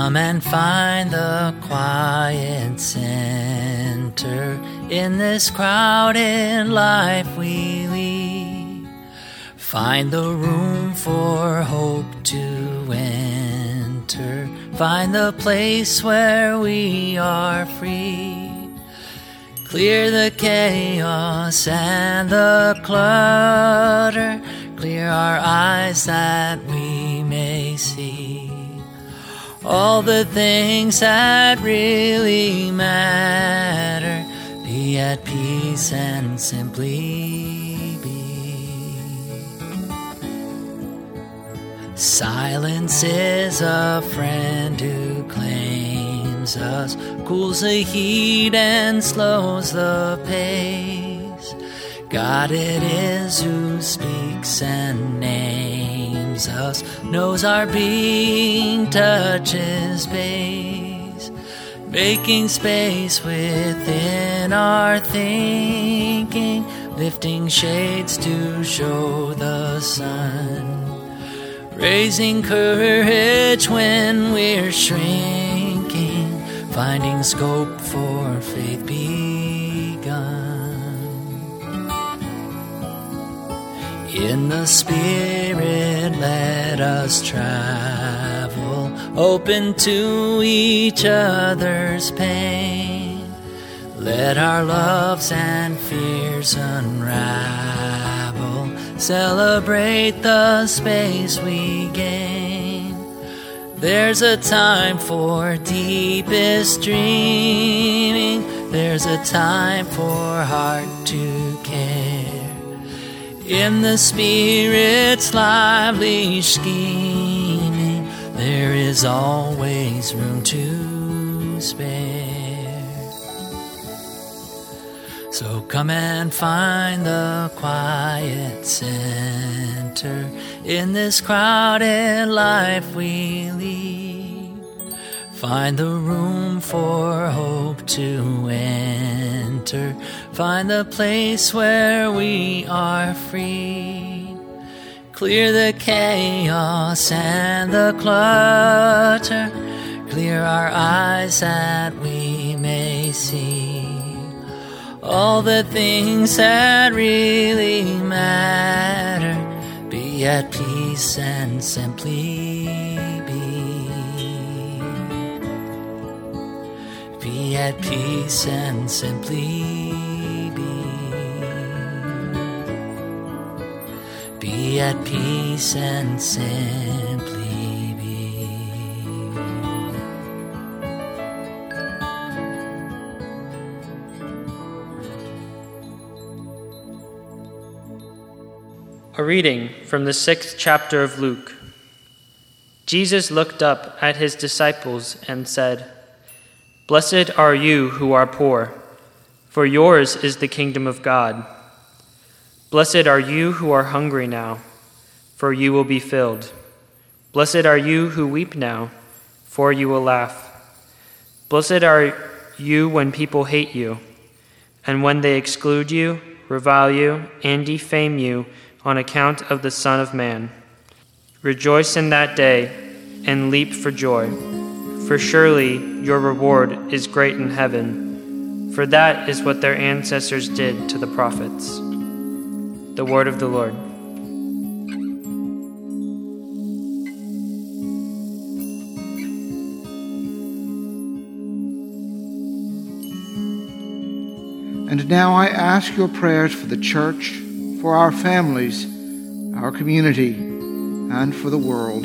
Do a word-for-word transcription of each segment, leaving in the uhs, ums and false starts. Come and find the quiet center in this crowded life we lead. Find the room for hope to enter. Find the place where we are free. Clear the chaos and the clutter. Clear our eyes that we may see all the things that really matter. Be at peace and simply be. Silence is a friend who claims us, cools the heat and slows the pace. God it is who speaks and names us, knows our being, touches space, making space within our thinking, lifting shades to show the sun, raising courage when we're shrinking, finding scope for faith begun. In the Spirit, let us travel, open to each other's pain. Let our loves and fears unravel, celebrate the space we gain. There's a time for deepest dreaming, there's a time for heart to care. In the Spirit's lively scheming, there is always room to spare. So come and find the quiet center in this crowded life we lead. Find the room for hope to enter. Find the place where we are free. Clear the chaos and the clutter. Clear our eyes that we may see all the things that really matter. Be at peace and simply be. Be at peace and simply be. Be at peace and simply be. A reading from the sixth chapter of Luke. Jesus looked up at his disciples and said, "Blessed are you who are poor, for yours is the kingdom of God. Blessed are you who are hungry now, for you will be filled. Blessed are you who weep now, for you will laugh. Blessed are you when people hate you, and when they exclude you, revile you, and defame you on account of the Son of Man. Rejoice in that day, and leap for joy, for surely your reward is great in heaven, for that is what their ancestors did to the prophets." The word of the Lord. And now I ask your prayers for the church, for our families, our community, and for the world.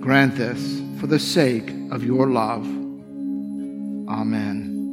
Grant this for the sake of your love. Amen.